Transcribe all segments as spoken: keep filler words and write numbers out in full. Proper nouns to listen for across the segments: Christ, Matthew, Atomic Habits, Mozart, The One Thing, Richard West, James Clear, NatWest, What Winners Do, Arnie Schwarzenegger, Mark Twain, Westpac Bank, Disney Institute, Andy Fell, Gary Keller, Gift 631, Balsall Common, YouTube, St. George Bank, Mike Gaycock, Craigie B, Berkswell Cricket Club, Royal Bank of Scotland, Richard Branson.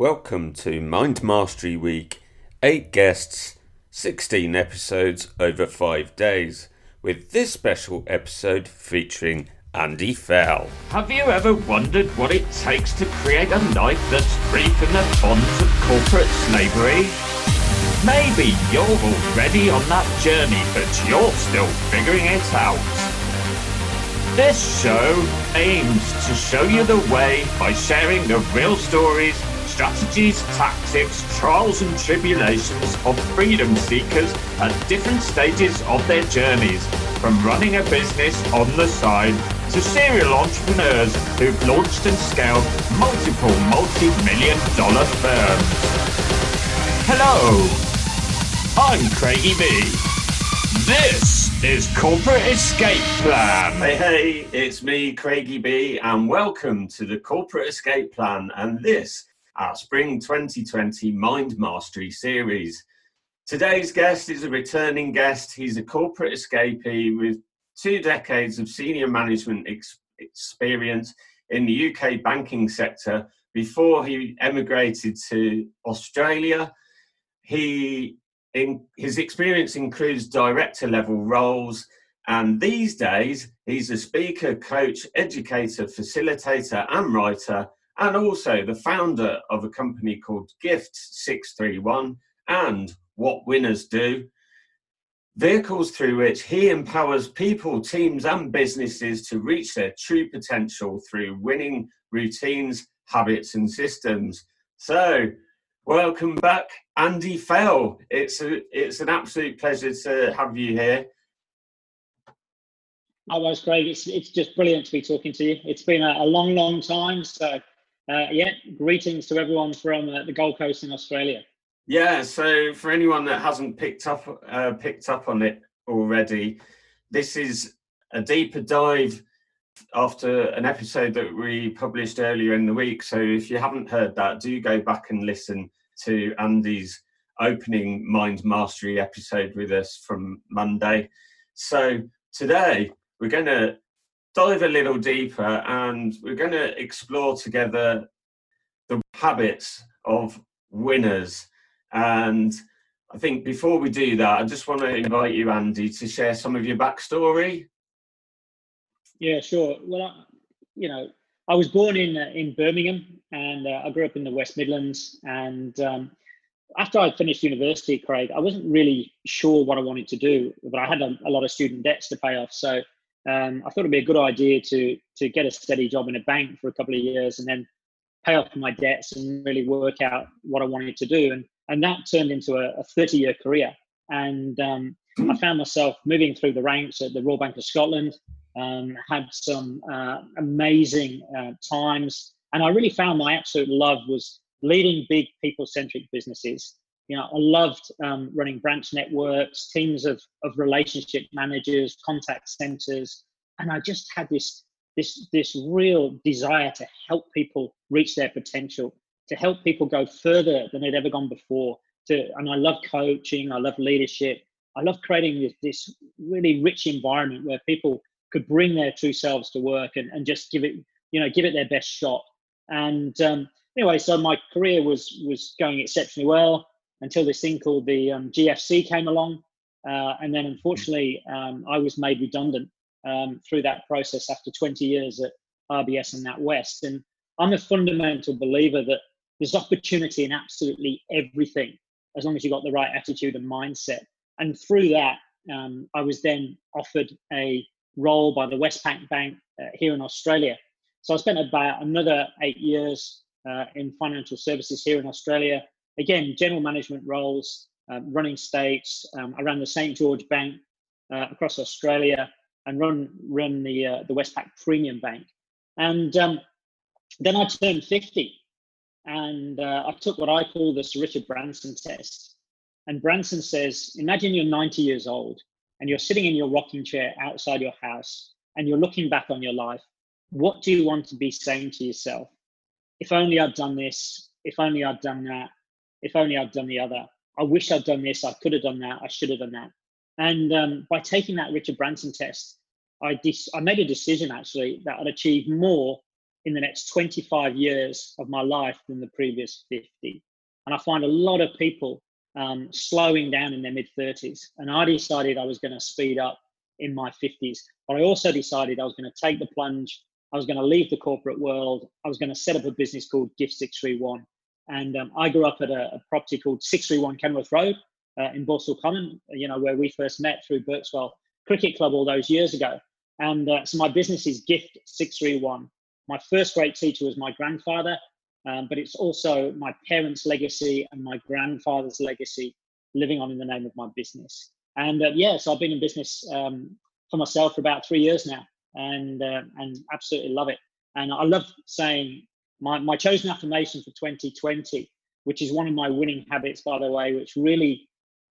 Welcome to Mind Mastery Week, eight guests, sixteen episodes over five days, with this special episode featuring Andy Fell. Have you ever wondered what it takes to create a life that's free from the bonds of corporate slavery? Maybe you're already on that journey, but you're still figuring it out. This show aims to show you the way by sharing the real stories, strategies, tactics, trials and tribulations of freedom seekers at different stages of their journeys, from running a business on the side to serial entrepreneurs who've launched and scaled multiple multi-million dollar firms. Hello, I'm Craigie B. This is Corporate Escape Plan. Hey, hey, it's me, Craigie B, and welcome to the Corporate Escape Plan and this, our Spring twenty twenty Mind Mastery series. Today's guest is a returning guest. He's a corporate escapee with two decades of senior management ex- experience in the U K banking sector before he emigrated to Australia. He In, his experience includes director-level roles, and these days he's a speaker, coach, educator, facilitator and writer, and also the founder of a company called Gift six thirty-one and What Winners Do, vehicles through which he empowers people, teams and businesses to reach their true potential through winning routines, habits and systems. So, welcome back, Andy Fell. It's a, it's an absolute pleasure to have you here. Likewise, Craig. It's it's just brilliant to be talking to you. It's been a, a long, long time. So, uh, yeah, greetings to everyone from uh, the Gold Coast in Australia. Yeah. So, for anyone that hasn't picked up uh, picked up on it already, this is a deeper dive after an episode that we published earlier in the week. So if you haven't heard that, do go back and listen to Andy's opening Mind Mastery episode with us from Monday. So today we're going to dive a little deeper and we're going to explore together the habits of winners. And I think before we do that, I just want to invite you, Andy, to share some of your backstory. Yeah, sure. Well, I, you know, I was born in uh, in Birmingham, and uh, I grew up in the West Midlands. And um, after I finished university, Craig, I wasn't really sure what I wanted to do, but I had a, a lot of student debts to pay off. So um, I thought it'd be a good idea to to get a steady job in a bank for a couple of years, and then pay off my debts and really work out what I wanted to do. And and that turned into a thirty-year career. And um, I found myself moving through the ranks at the Royal Bank of Scotland. Um, had some uh, amazing uh, times, and I really found my absolute love was leading big people-centric businesses. You know, I loved um, running branch networks, teams of of relationship managers, contact centers, and I just had this this this real desire to help people reach their potential, to help people go further than they'd ever gone before. To and I love coaching, I love leadership, I love creating this, this really rich environment where people could bring their true selves to work and, and just give it, you know, give it their best shot. And um, anyway, so my career was was going exceptionally well until this thing called the um, G F C came along. Uh, and then unfortunately, um, I was made redundant um, through that process after twenty years at R B S and NatWest. And I'm a fundamental believer that there's opportunity in absolutely everything, as long as you've got the right attitude and mindset. And through that, um, I was then offered a role by the Westpac Bank uh, here in Australia. So I spent about another eight years uh, in financial services here in Australia. Again, general management roles, um, running states. Um, I ran the Saint George Bank uh, across Australia and run run the uh, the Westpac Premium Bank. And um, then I turned fifty, and uh, I took what I call the Sir Richard Branson test. And Branson says, imagine you're ninety years old, and you're sitting in your rocking chair outside your house, and you're looking back on your life. What do you want to be saying to yourself? If only I'd done this, if only I'd done that, if only I'd done the other. I wish I'd done this, I could have done that, I should have done that. And um, by taking that Richard Branson test, I, de- I made a decision actually that I'd achieve more in the next twenty-five years of my life than the previous fifty. And I find a lot of people um, slowing down in their mid thirties. And I decided I was going to speed up in my fifties. But I also decided I was going to take the plunge. I was going to leave the corporate world. I was going to set up a business called Gift six thirty-one. And um, I grew up at a, a property called six thirty-one Kenworth Road uh, in Balsall Common, you know, where we first met through Berkswell Cricket Club all those years ago. And uh, so my business is Gift six thirty-one. My first great teacher was my grandfather, um, but it's also my parents' legacy and my grandfather's legacy living on in the name of my business. And uh, yeah, so I've been in business um, for myself for about three years now, and uh, and absolutely love it. And I love saying my, my chosen affirmation for twenty twenty, which is one of my winning habits, by the way, which really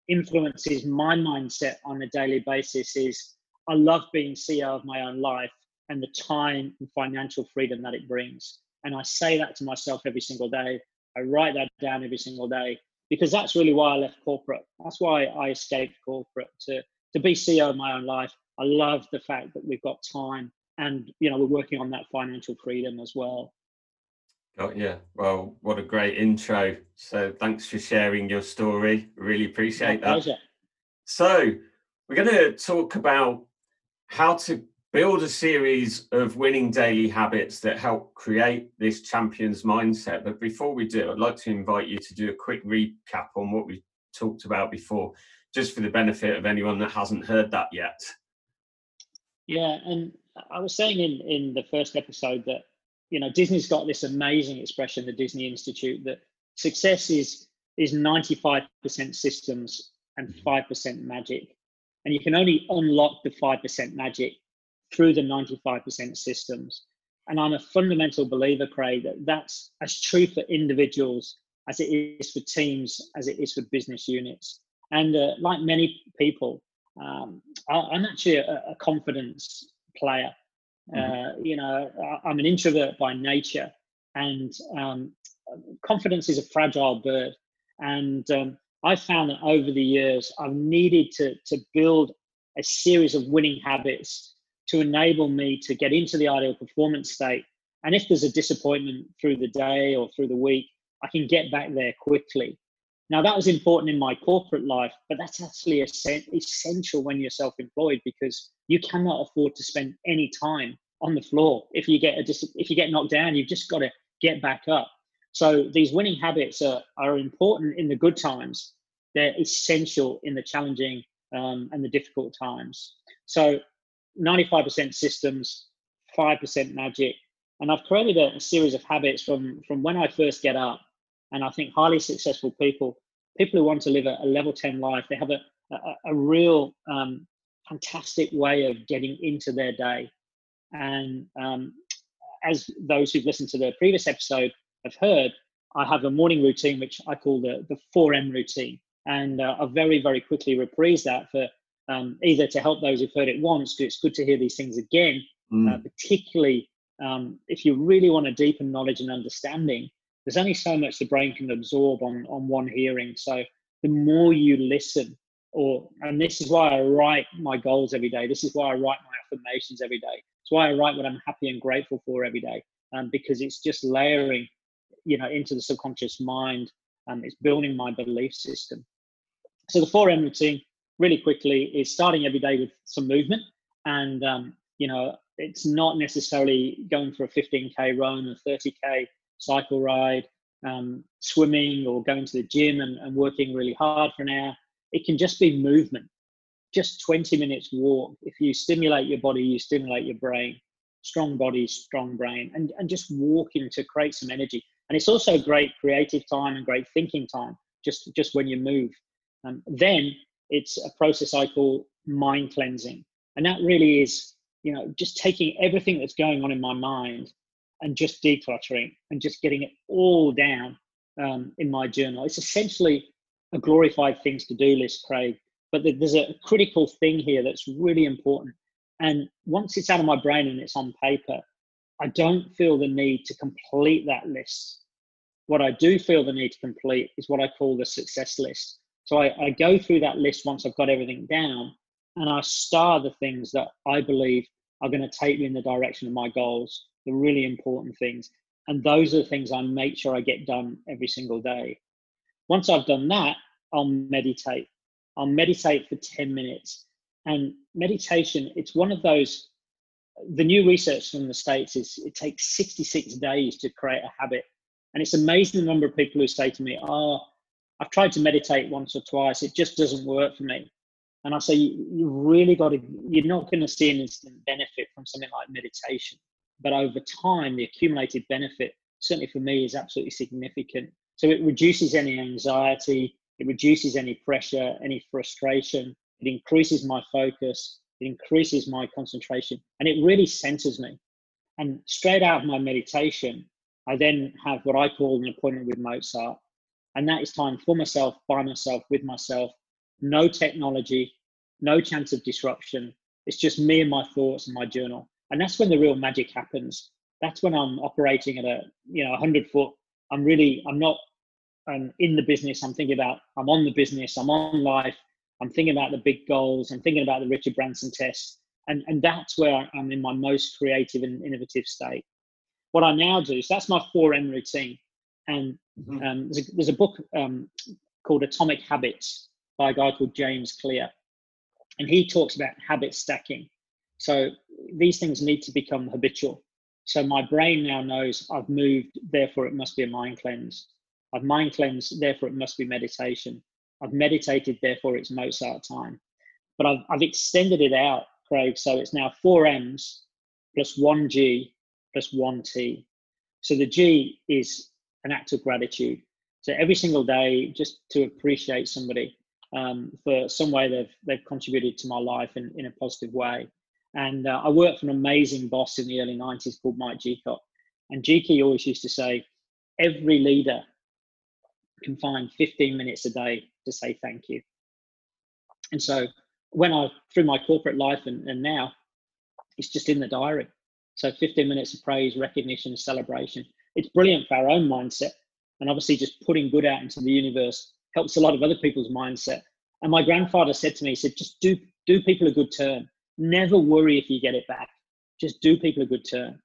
influences my mindset on a daily basis, is I love being C E O of my own life and the time and financial freedom that it brings. And I say that to myself every single day. I write that down every single day, because that's really why I left corporate. That's why I escaped corporate, to, to be C E O of my own life. I love the fact that we've got time, and, you know, we're working on that financial freedom as well. Oh, yeah. Well, what a great intro. So thanks for sharing your story. Really appreciate that. Pleasure. So we're going to talk about how to build a series of winning daily habits that help create this champion's mindset. But before we do, I'd like to invite you to do a quick recap on what we talked about before, just for the benefit of anyone that hasn't heard that yet. Yeah, and I was saying in, in the first episode that, you know, Disney's got this amazing expression, the Disney Institute, that success is is ninety-five percent systems and five percent magic. And you can only unlock the five percent magic through the ninety-five percent systems. And I'm a fundamental believer, Craig, that that's as true for individuals as it is for teams, as it is for business units. And uh, like many people, um, I, I'm actually a, a confidence player. Mm-hmm. Uh, you know, I, I'm an introvert by nature, and um, confidence is a fragile bird. And um, I've found that over the years, I've needed to, to build a series of winning habits to enable me to get into the ideal performance state. And if there's a disappointment through the day or through the week, I can get back there quickly. Now, that was important in my corporate life, but that's actually essential when you're self-employed, because you cannot afford to spend any time on the floor. If you get a dis- if you get knocked down, you've just got to get back up. So these winning habits are, are important in the good times. They're essential in the challenging um, and the difficult times. So ninety-five percent systems, five percent magic. And I've created a, a series of habits from, from when I first get up. And I think highly successful people, people who want to live a, a level ten life, they have a, a, a real um, fantastic way of getting into their day. And um, as those who've listened to the previous episode have heard, I have a morning routine, which I call the, the four M routine. And uh, I very, very quickly reprise that for um, either to help those who've heard it once, because it's good to hear these things again, mm. uh, particularly um, if you really want to deepen knowledge and understanding. There's only so much the brain can absorb on, on one hearing. So the more you listen, or and this is why I write my goals every day. This is why I write my affirmations every day. It's why I write what I'm happy and grateful for every day, um, because it's just layering, you know, into the subconscious mind, and it's building my belief system. So the four M routine, really quickly, is starting every day with some movement. And, um, you know, it's not necessarily going for a fifteen K run, a thirty K cycle ride, um, swimming, or going to the gym and, and working really hard for an hour. It can just be movement, just twenty minutes walk. If you stimulate your body, you stimulate your brain. Strong body, strong brain, and, and just walking to create some energy. And it's also great creative time and great thinking time, just, just when you move. Um, then it's a process I call mind cleansing. And that really is, you know, just taking everything that's going on in my mind and just decluttering and just getting it all down um, in my journal. It's essentially a glorified things to do list, Craig, but there's a critical thing here that's really important. And once it's out of my brain and it's on paper, I don't feel the need to complete that list. What I do feel the need to complete is what I call the success list. So I, I go through that list once I've got everything down, and I star the things that I believe are going to take me in the direction of my goals, the really important things. And those are the things I make sure I get done every single day. Once I've done that, I'll meditate. I'll meditate for ten minutes. And meditation, it's one of those, the new research from the States is it takes sixty-six days to create a habit. And it's amazing the number of people who say to me, oh, I've tried to meditate once or twice. It just doesn't work for me. And I say, you really got to, you're not going to see an instant benefit from something like meditation. But over time, the accumulated benefit, certainly for me, is absolutely significant. So it reduces any anxiety, it reduces any pressure, any frustration, it increases my focus, it increases my concentration, and it really centers me. And straight out of my meditation, I then have what I call an appointment with Mozart. And that is time for myself, by myself, with myself, no technology, no chance of disruption. It's just me and my thoughts and my journal. And that's when the real magic happens. That's when I'm operating at a, you know, one hundred foot. I'm really, I'm not um, in the business. I'm thinking about, I'm on the business. I'm on life. I'm thinking about the big goals. I'm thinking about the Richard Branson test. And, and that's where I'm in my most creative and innovative state. What I now do, so that's my four M routine. And um, there's, a, there's a book um, called Atomic Habits by a guy called James Clear. And he talks about habit stacking. So these things need to become habitual. So my brain now knows I've moved, therefore it must be a mind cleanse. I've mind cleansed, therefore it must be meditation. I've meditated, therefore it's Mozart time. But I've, I've extended it out, Craig, so it's now four M's plus one G plus one T. So the G is an act of gratitude. So every single day, just to appreciate somebody um, for some way they've, they've contributed to my life in, in a positive way. And uh, I worked for an amazing boss in the early nineties called Mike Gaycock. And G K always used to say, every leader can find fifteen minutes a day to say thank you. And so when I, through my corporate life and, and now, it's just in the diary. So fifteen minutes of praise, recognition, celebration. It's brilliant for our own mindset. And obviously just putting good out into the universe helps a lot of other people's mindset. And my grandfather said to me, he said, just do, do people a good turn. Never worry if you get it back. Just do people a good turn.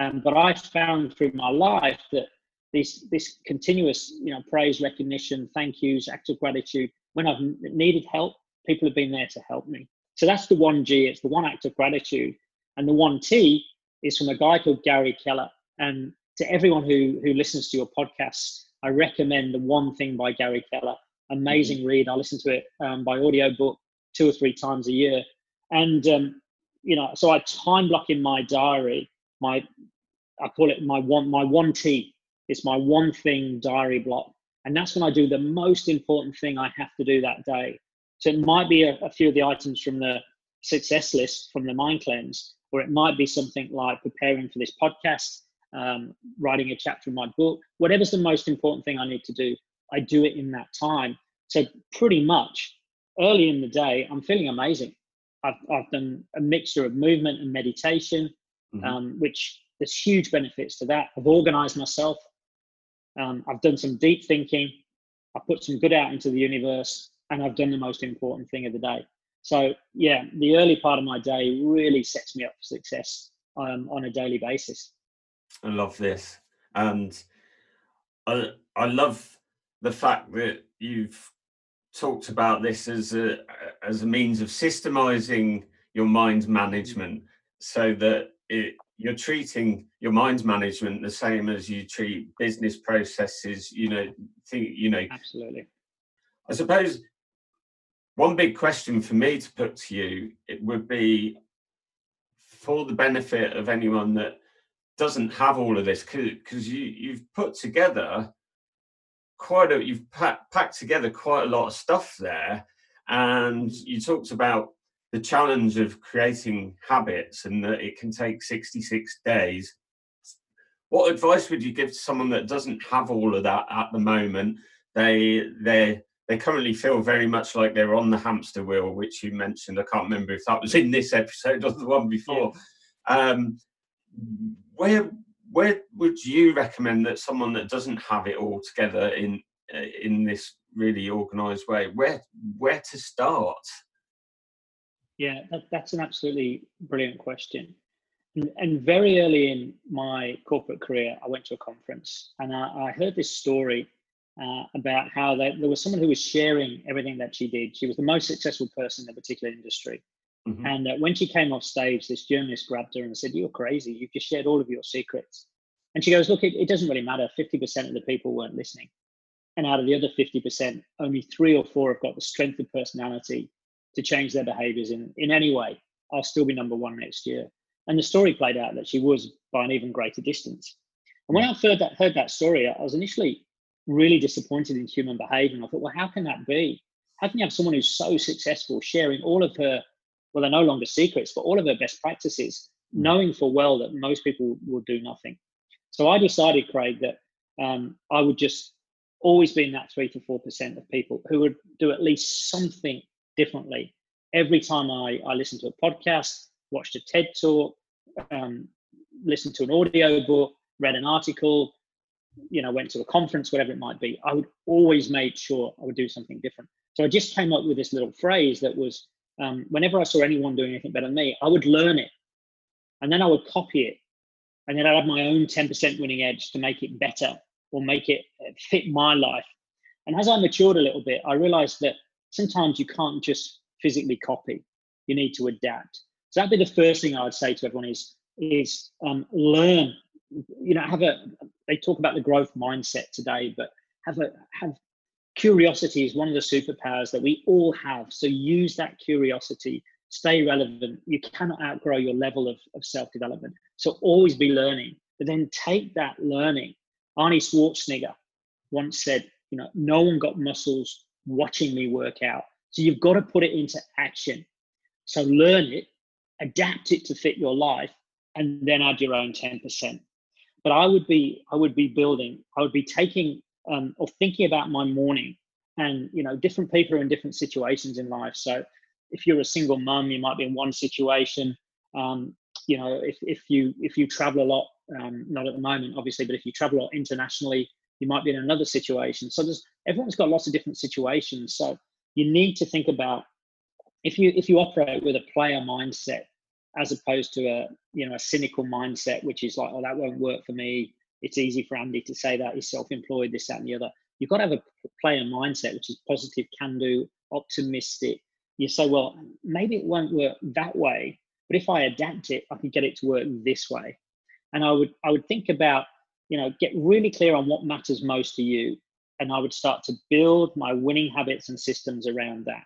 Um, but I found through my life that this this continuous, you know, praise, recognition, thank yous, acts of gratitude. When I've needed help, people have been there to help me. So that's the one G. It's the one act of gratitude, and the one T is from a guy called Gary Keller. And to everyone who who listens to your podcast, I recommend The One Thing by Gary Keller. Amazing mm-hmm. read. I listen to it um, by audiobook two or three times a year. And, um, you know, so I time block in my diary, my, I call it my one, my one T, it's my one thing diary block. And that's when I do the most important thing I have to do that day. So it might be a, a few of the items from the success list from the mind cleanse, or it might be something like preparing for this podcast, um, writing a chapter in my book, whatever's the most important thing I need to do, I do it in that time. So pretty much early in the day, I'm feeling amazing. I've, I've done a mixture of movement and meditation, mm-hmm. um, which there's huge benefits to that. I've organized myself. Um, I've done some deep thinking. I've put some good out into the universe, and I've done the most important thing of the day. So yeah, the early part of my day really sets me up for success um, on a daily basis. I love this. And I, I love the fact that you've talked about this as a as a means of systemizing your mind management, so that it, you're treating your mind management the same as you treat business processes. You know, think, you know. Absolutely. I suppose one big question for me to put to you, it would be, for the benefit of anyone that doesn't have all of this, because you you've put together. Quite a you've packed, packed together quite a lot of stuff there, and you talked about the challenge of creating habits and that it can take sixty-six days. What advice would you give to someone that doesn't have all of that at the moment? They they they currently feel very much like they're on the hamster wheel, which you mentioned. I can't remember if that was in this episode or the one before. Yeah. Um, where. Where would you recommend that someone that doesn't have it all together in in this really organised way, where where to start? Yeah, that, that's an absolutely brilliant question. And very early in my corporate career, I went to a conference and I, I heard this story uh, about how they, there was someone who was sharing everything that she did. She was the most successful person in a particular industry. Mm-hmm. And uh, when she came off stage, this journalist grabbed her and said, "You're crazy. You've just shared all of your secrets." And she goes, "Look, it, it doesn't really matter. fifty percent of the people weren't listening. And out of the other fifty percent, only three or four have got the strength of personality to change their behaviors in, in any way. I'll still be number one next year." And the story played out that she was by an even greater distance. And when I heard that, heard that story, I was initially really disappointed in human behavior. And I thought, well, how can that be? How can you have someone who's so successful sharing all of her, well, they're no longer secrets, but all of her best practices, knowing full well that most people will do nothing? So I decided, Craig, that um, I would just always be in that three to four percent of people who would do at least something differently. Every time I, I listened to a podcast, watched a TED talk, um, listened to an audio book, read an article, you know, went to a conference, whatever it might be, I would always make sure I would do something different. So I just came up with this little phrase that was, um, whenever I saw anyone doing anything better than me, I would learn it and then I would copy it. And then I'd have my own ten percent winning edge to make it better or make it fit my life. And as I matured a little bit, I realized that sometimes you can't just physically copy, you need to adapt. So that'd be the first thing I would say to everyone is, is um, learn, you know, have a, they talk about the growth mindset today, but have a, have curiosity is one of the superpowers that we all have. So use that curiosity, stay relevant. You cannot outgrow your level of, of self-development. So always be learning, but then take that learning. Arnie Schwarzenegger once said, you know, no one got muscles watching me work out. So you've got to put it into action. So learn it, adapt it to fit your life, and then add your own ten percent. But I would be, I would be building, I would be taking um, or thinking about my morning, and, you know, different people are in different situations in life. So if you're a single mum, you might be in one situation. Um, you know, if, if you, if you travel a lot, um, not at the moment, obviously, but if you travel a lot internationally, you might be in another situation. So there's, everyone's got lots of different situations. So you need to think about, if you if you operate with a player mindset as opposed to a, you know, a cynical mindset, which is like, oh, that won't work for me. It's easy for Andy to say that, he's self-employed, this, that, and the other. You've got to have a player mindset, which is positive, can-do, optimistic. You say, well, maybe it won't work that way, but if I adapt it, I can get it to work this way. And I would I would think about, you know, get really clear on what matters most to you. And I would start to build my winning habits and systems around that.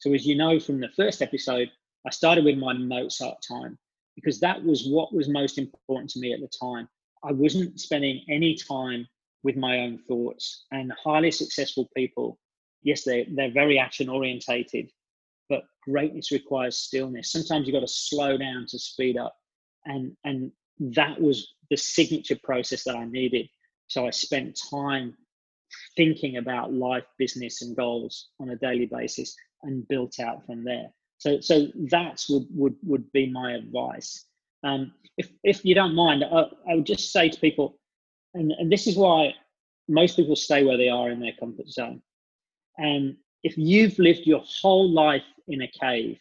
So as you know, from the first episode, I started with my Mozart time because that was what was most important to me at the time. I wasn't spending any time with my own thoughts, and highly successful people, yes, they, they're very action orientated, but greatness requires stillness. Sometimes you've got to slow down to speed up. And, and that was the signature process that I needed. So I spent time thinking about life, business, and goals on a daily basis and built out from there. So so that would, would, would be my advice. Um, if, if you don't mind, I, I would just say to people, and, and this is why most people stay where they are in their comfort zone. And if you've lived your whole life in a cave,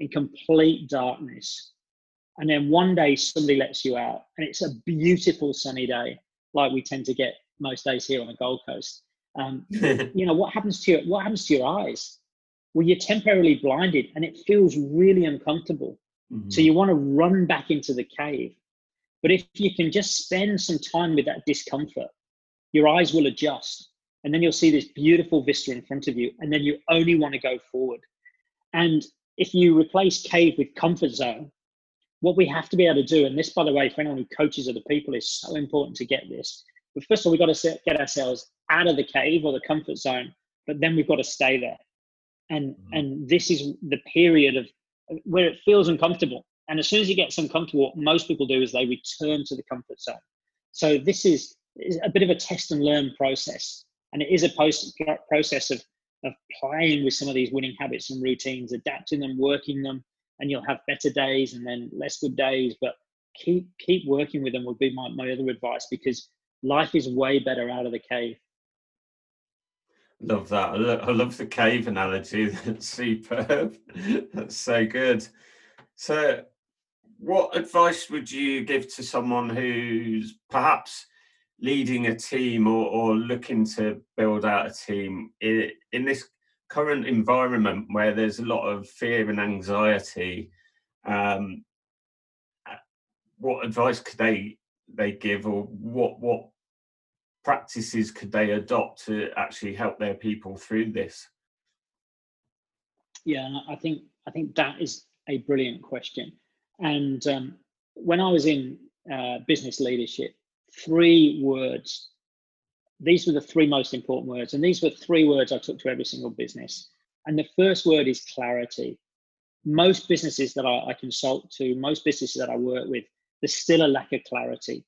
in complete darkness, and then one day somebody lets you out, and it's a beautiful sunny day, like we tend to get most days here on the Gold Coast, um, you know, what happens to your, what happens to your eyes? Well, you're temporarily blinded and it feels really uncomfortable. Mm-hmm. So you want to run back into the cave. But if you can just spend some time with that discomfort, your eyes will adjust and then you'll see this beautiful vista in front of you. And then you only want to go forward. And if you replace cave with comfort zone, what we have to be able to do, and this, by the way, for anyone who coaches other people, is so important to get this. But first of all, we've got to get ourselves out of the cave or the comfort zone, but then we've got to stay there. And mm-hmm. and this is the period of where it feels uncomfortable. And as soon as it gets uncomfortable, what most people do is they return to the comfort zone. So this is, is a bit of a test and learn process. And it is a post process of, of playing with some of these winning habits and routines, adapting them, working them, and you'll have better days and then less good days. But keep keep working with them would be my, my other advice, because life is way better out of the cave. Love that. I love, I love the cave analogy. That's superb. That's so good. So what advice would you give to someone who's perhaps leading a team or, or looking to build out a team in, in this current environment where there's a lot of fear and anxiety? Um, what advice could they they give, or what what practices could they adopt to actually help their people through this? Yeah, I think I think that is a brilliant question. And um, when I was in uh, business leadership, three words, these were the three most important words, and these were three words I took to every single business. And the first word is clarity. Most businesses that I, I consult to, most businesses that I work with, there's still a lack of clarity.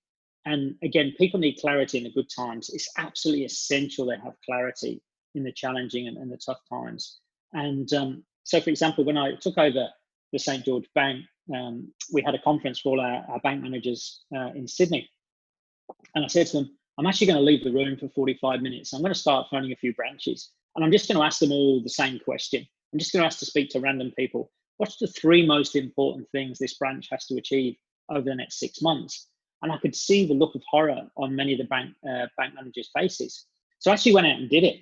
And again, people need clarity in the good times. It's absolutely essential they have clarity in the challenging and, and the tough times. And um, so, for example, when I took over the Saint George Bank, um, we had a conference for all our, our bank managers uh, in Sydney. And I said to them, I'm actually going to leave the room for forty-five minutes. I'm going to start phoning a few branches. And I'm just going to ask them all the same question. I'm just going to ask to speak to random people. What's the three most important things this branch has to achieve over the next six months? And I could see the look of horror on many of the bank, uh, bank managers' faces. So I actually went out and did it.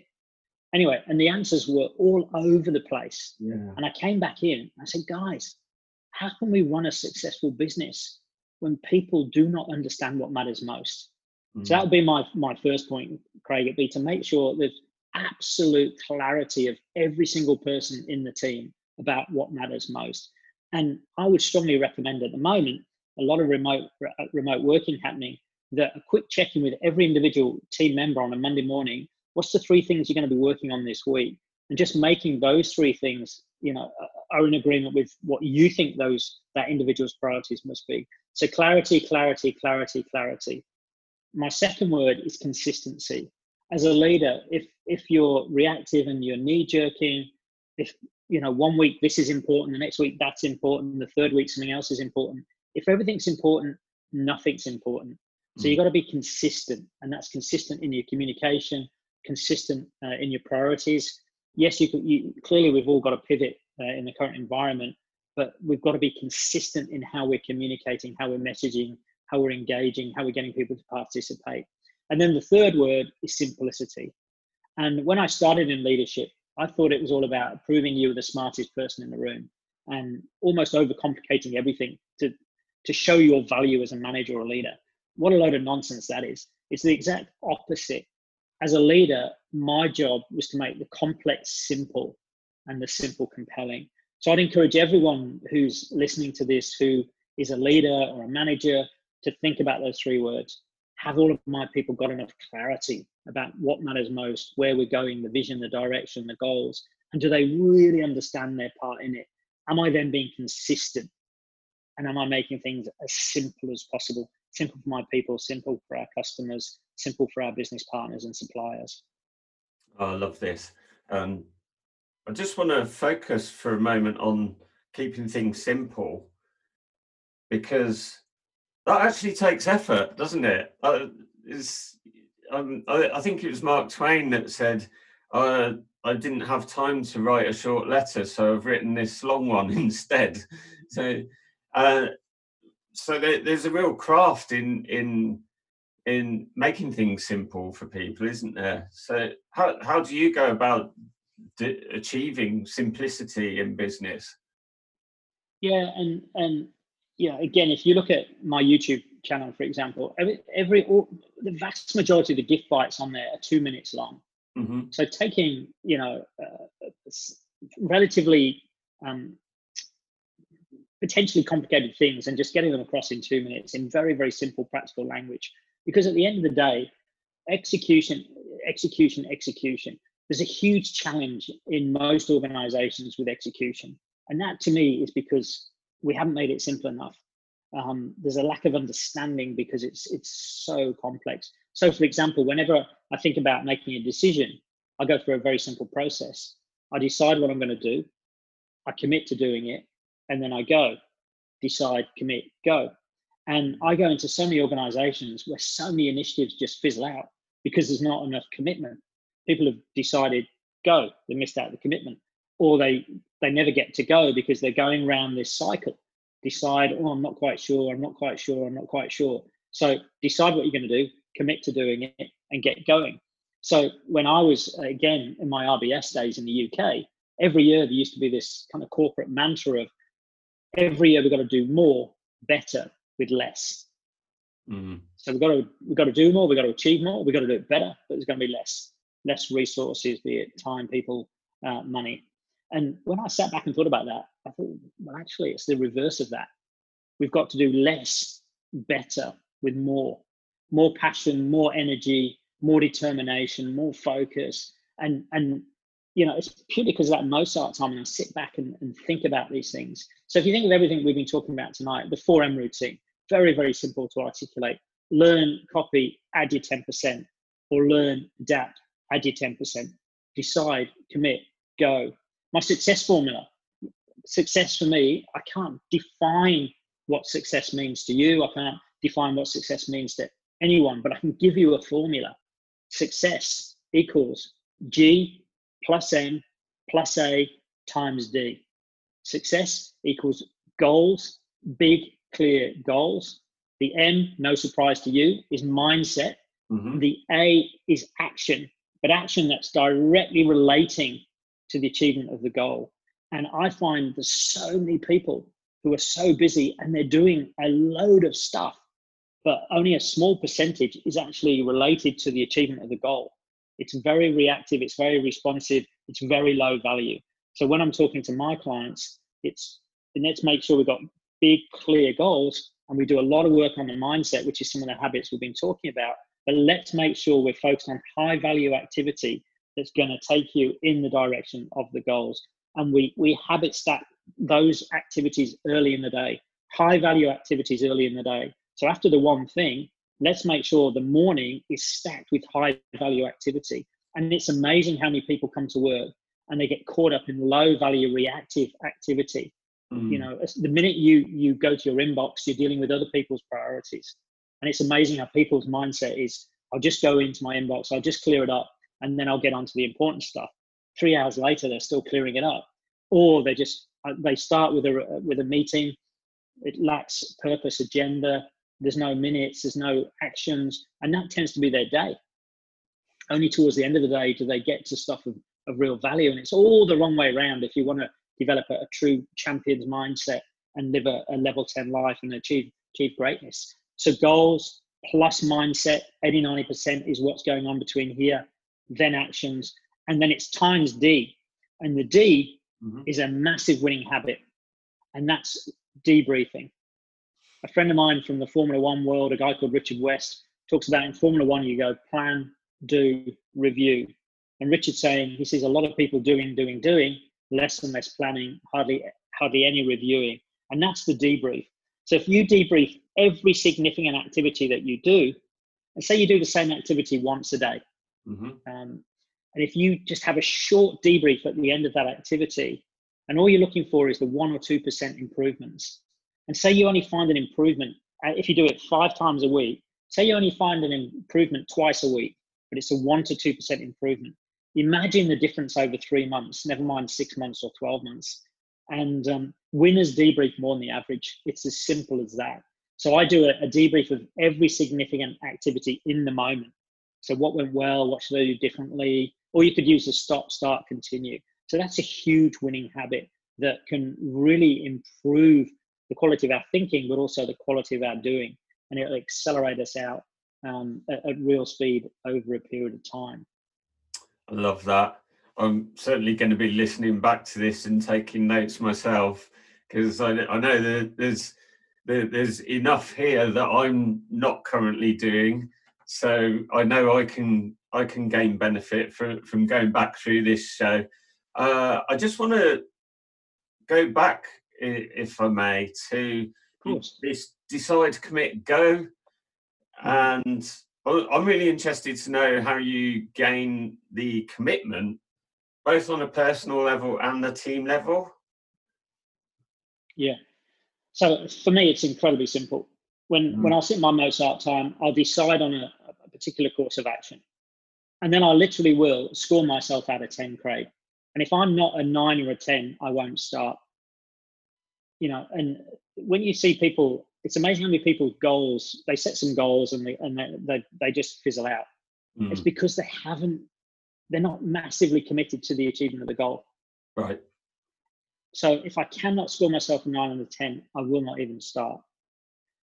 Anyway, and the answers were all over the place. Yeah. And I came back in, I said, guys, how can we run a successful business when people do not understand what matters most? Mm-hmm. So that would be my, my first point, Craig. It'd be to make sure there's absolute clarity of every single person in the team about what matters most. And I would strongly recommend at the moment, a lot of remote, re- remote working happening, that a quick check-in with every individual team member on a Monday morning, what's the three things you're going to be working on this week? And just making those three things, you know, are in agreement with what you think those that individual's priorities must be. So clarity, clarity, clarity, clarity. My second word is consistency. As a leader, if if you're reactive and you're knee-jerking, if, you know, one week this is important, the next week that's important, the third week something else is important. If everything's important, nothing's important. So you've got to be consistent, and that's consistent in your communication, consistent uh, in your priorities. Yes, you, can, you clearly we've all got to pivot uh, in the current environment, but we've got to be consistent in how we're communicating, how we're messaging, how we're engaging, how we're getting people to participate. And then the third word is simplicity. And when I started in leadership, I thought it was all about proving you were the smartest person in the room and almost overcomplicating everything to, to show your value as a manager or a leader. What a load of nonsense that is. It's the exact opposite. As a leader, my job was to make the complex simple and the simple compelling. So I'd encourage everyone who's listening to this, who is a leader or a manager, to think about those three words. Have all of my people got enough clarity about what matters most, where we're going, the vision, the direction, the goals, and do they really understand their part in it? Am I then being consistent? And am I making things as simple as possible? Simple for my people, simple for our customers, simple for our business partners and suppliers. Oh, I love this. Um, I just want to focus for a moment on keeping things simple, because that actually takes effort, doesn't it? Uh, it's, um, I, I think it was Mark Twain that said, uh, I didn't have time to write a short letter, so I've written this long one instead. So, uh, so there, there's a real craft in in in making things simple for people, isn't there? So how how do you go about d- achieving simplicity in business? Yeah, and and yeah, again, if you look at my YouTube channel, for example, every, every all, the vast majority of the gift bites on there are two minutes long. Mm-hmm. So taking, you know, uh, relatively um, potentially complicated things and just getting them across in two minutes in very, very simple, practical language. Because at the end of the day, execution, execution, execution. There's a huge challenge in most organizations with execution. And that to me is because we haven't made it simple enough. Um, there's a lack of understanding because it's it's so complex. So for example, whenever I think about making a decision, I go through a very simple process. I decide what I'm going to do. I commit to doing it. And then I go, decide, commit, go. And I go into so many organizations where so many initiatives just fizzle out because there's not enough commitment. People have decided go, they missed out the commitment, or they, they never get to go because they're going around this cycle. decide, oh, I'm not quite sure, I'm not quite sure, I'm not quite sure. So decide what you're going to do, commit to doing it, and get going. So when I was, again, in my R B S days in the U K, every year there used to be this kind of corporate mantra of every year we've got to do more, better, with less. Mm-hmm. So we've got to we've got to do more, we've got to achieve more, we've got to do it better, but there's going to be less, less resources, be it time, people, uh, money. And when I sat back and thought about that, I thought, well, actually, it's the reverse of that. We've got to do less, better, with more, more passion, more energy, more determination, more focus. And, and you know, it's purely because of that Mozart time, and I sit back and, and think about these things. So if you think of everything we've been talking about tonight, the four M routine, very, very simple to articulate. Learn, copy, add your ten percent, or learn, adapt, add your ten percent. Decide, commit, go. My success formula, success for me, I can't define what success means to you. I can't define what success means to anyone, but I can give you a formula. Success equals G plus M plus A times D. Success equals goals, big, clear goals. The M, no surprise to you, is mindset. Mm-hmm. The A is action, but action that's directly relating to the achievement of the goal. And I find there's so many people who are so busy and they're doing a load of stuff, but only a small percentage is actually related to the achievement of the goal. It's very reactive, it's very responsive, it's very low value. So when I'm talking to my clients, it's let's make sure we've got big, clear goals, and we do a lot of work on the mindset, which is some of the habits we've been talking about, but let's make sure we're focused on high value activity that's going to take you in the direction of the goals. And we, we habit stack those activities early in the day, high value activities early in the day. So after the one thing, let's make sure the morning is stacked with high value activity. And it's amazing how many people come to work and they get caught up in low value reactive activity. Mm. You know, the minute you, you go to your inbox, you're dealing with other people's priorities. And it's amazing how people's mindset is, I'll just go into my inbox, I'll just clear it up, and then I'll get on to the important stuff. Three hours later, they're still clearing it up. Or they just, they start with a, with a meeting. It lacks purpose, agenda. There's no minutes, there's no actions. And that tends to be their day. Only towards the end of the day do they get to stuff of, of real value. And it's all the wrong way around if you want to develop a, a true champion's mindset and live a, a level ten life and achieve, achieve greatness. So goals plus mindset, eighty, ninety percent is what's going on between here, then actions, and then it's times D. And the D mm-hmm. is a massive winning habit, and that's debriefing. A friend of mine from the Formula One world, a guy called Richard West, talks about in Formula One, you go plan, do, review. And Richard's saying, he sees a lot of people doing, doing, doing, less and less planning, hardly, hardly any reviewing. And that's the debrief. So if you debrief every significant activity that you do, and say you do the same activity once a day, Mm-hmm. Um, and if you just have a short debrief at the end of that activity, and all you're looking for is the one or two percent improvements, and say you only find an improvement uh, if you do it five times a week, say you only find an improvement twice a week, but it's a one to two percent improvement. Imagine the difference over three months, never mind six months or twelve months. And um, winners debrief more than the average. It's as simple as that. So I do a, a debrief of every significant activity in the moment. So what went well, what should I do differently? Or you could use the stop, start, continue. So that's a huge winning habit that can really improve the quality of our thinking, but also the quality of our doing. And it'll accelerate us out um, at, at real speed over a period of time. I love that. I'm certainly going to be listening back to this and taking notes myself, because I, I know that there's, there, there's enough here that I'm not currently doing. So I know I can I can gain benefit from, from going back through this show. Uh, I just want to go back, if I may, to this decide, commit, go. And I'm really interested to know how you gain the commitment, both on a personal level and the team level. Yeah. So for me, it's incredibly simple. When, mm. when I sit in my Mozart time, I'll decide on a, a particular course of action. And then I literally will score myself out of ten, Craig. And if I'm not a nine or a ten, I won't start. you know, and when you see people, it's amazing how many people's goals, they set some goals and they, and they, they, they just fizzle out. Mm. It's because they haven't, they're not massively committed to the achievement of the goal. Right. So if I cannot score myself a nine out of ten, I will not even start.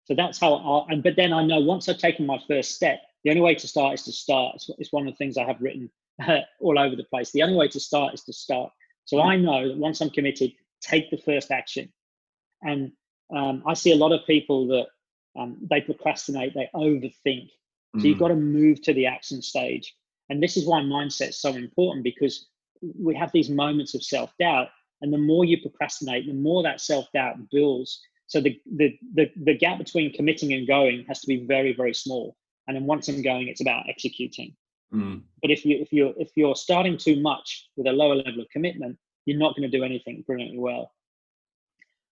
So that's how I, and but then I know once I've taken my first step, the only way to start is to start. It's, it's one of the things I have written uh, all over the place. The only way to start is to start. So I know that once I'm committed, take the first action. And um, I see a lot of people that um, they procrastinate, they overthink. So you've got to move to the action stage. And this is why mindset is so important, because we have these moments of self-doubt. And the more you procrastinate, the more that self-doubt builds. So the, the the the gap between committing and going has to be very, very small. And then once I'm going, it's about executing. Mm. But if you if you're if you're starting too much with a lower level of commitment, you're not going to do anything brilliantly well.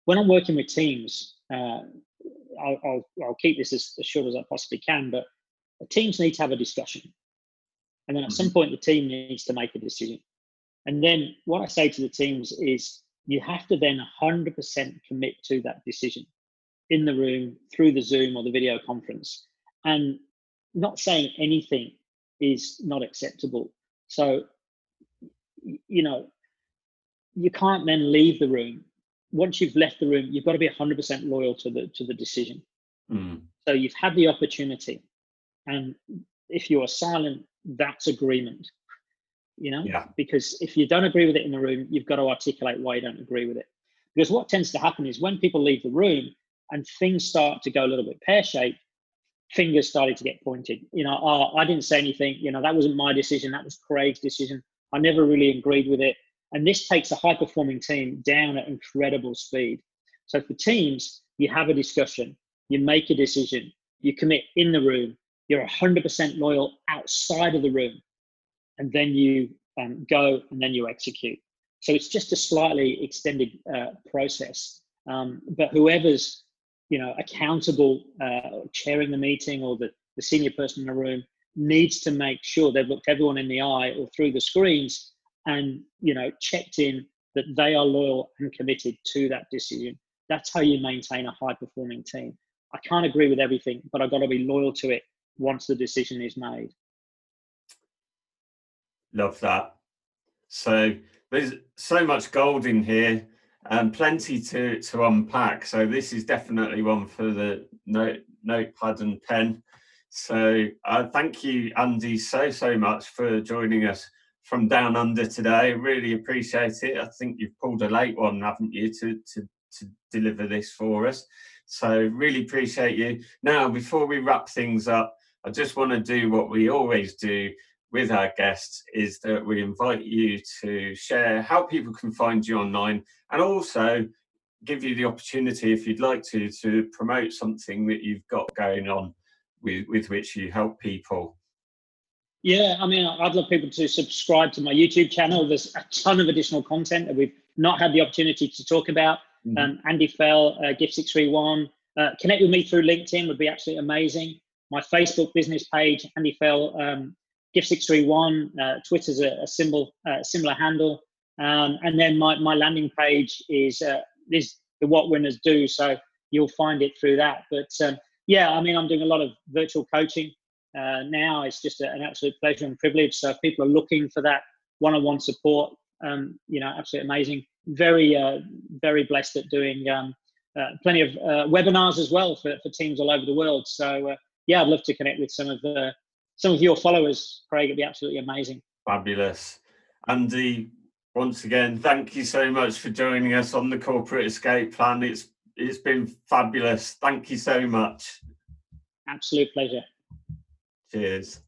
When I'm working with teams, uh, I'll, I'll I'll keep this as, as short as I possibly can. But the teams need to have a discussion, and then at some point the team needs to make a decision. And then what I say to the teams is, you have to then one hundred percent commit to that decision in the room, through the Zoom or the video conference. And not saying anything is not acceptable. So, you know, you can't then leave the room. Once you've left the room, you've got to be one hundred percent loyal to the to the decision. Mm. So you've had the opportunity. And if you are silent, that's agreement. You know, yeah. Because if you don't agree with it in the room, you've got to articulate why you don't agree with it. Because what tends to happen is when people leave the room and things start to go a little bit pear-shaped, fingers started to get pointed. You know, oh, I didn't say anything. You know, that wasn't my decision. That was Craig's decision. I never really agreed with it. And this takes a high-performing team down at incredible speed. So for teams, you have a discussion, you make a decision, you commit in the room, you're one hundred percent loyal outside of the room. And then you um, go and then you execute. So it's just a slightly extended uh, process. Um, but whoever's, you know, accountable, uh, chairing the meeting or the, the senior person in the room needs to make sure they've looked everyone in the eye or through the screens and, you know, checked in that they are loyal and committed to that decision. That's how you maintain a high-performing team. I can't agree with everything, but I've got to be loyal to it once the decision is made. Love that. So there's so much gold in here and plenty to, to unpack. So this is definitely one for the note, notepad and pen. So uh, thank you, Andy, so, so much for joining us from down under today. Really appreciate it. I think you've pulled a late one, haven't you, to, to, to deliver this for us. So really appreciate you. Now, before we wrap things up, I just want to do what we always do with our guests, is that we invite you to share how people can find you online, and also give you the opportunity, if you'd like to, to promote something that you've got going on with, with which you help people. Yeah, I mean, I'd love people to subscribe to my YouTube channel. There's a ton of additional content that we've not had the opportunity to talk about. Mm. Um, Andy Fell, uh, Gift six thirty-one. Uh, connect with me through LinkedIn would be absolutely amazing. My Facebook business page, Andy Fell, um, Gift six thirty-one, uh, Twitter's a, a symbol, uh, similar handle. Um, and then my, my landing page is, uh, is the What Winners Do, so you'll find it through that. But um, yeah, I mean, I'm doing a lot of virtual coaching uh, now. It's just a, an absolute pleasure and privilege. So if people are looking for that one-on-one support, um, you know, absolutely amazing. Very, uh, very blessed at doing um, uh, plenty of uh, webinars as well for, for teams all over the world. So uh, yeah, I'd love to connect with some of the, Some of your followers, Craig. It'd be absolutely amazing. Fabulous. Andy, once again, thank you so much for joining us on the Corporate Escape Plan. It's It's been fabulous. Thank you so much. Absolute pleasure. Cheers.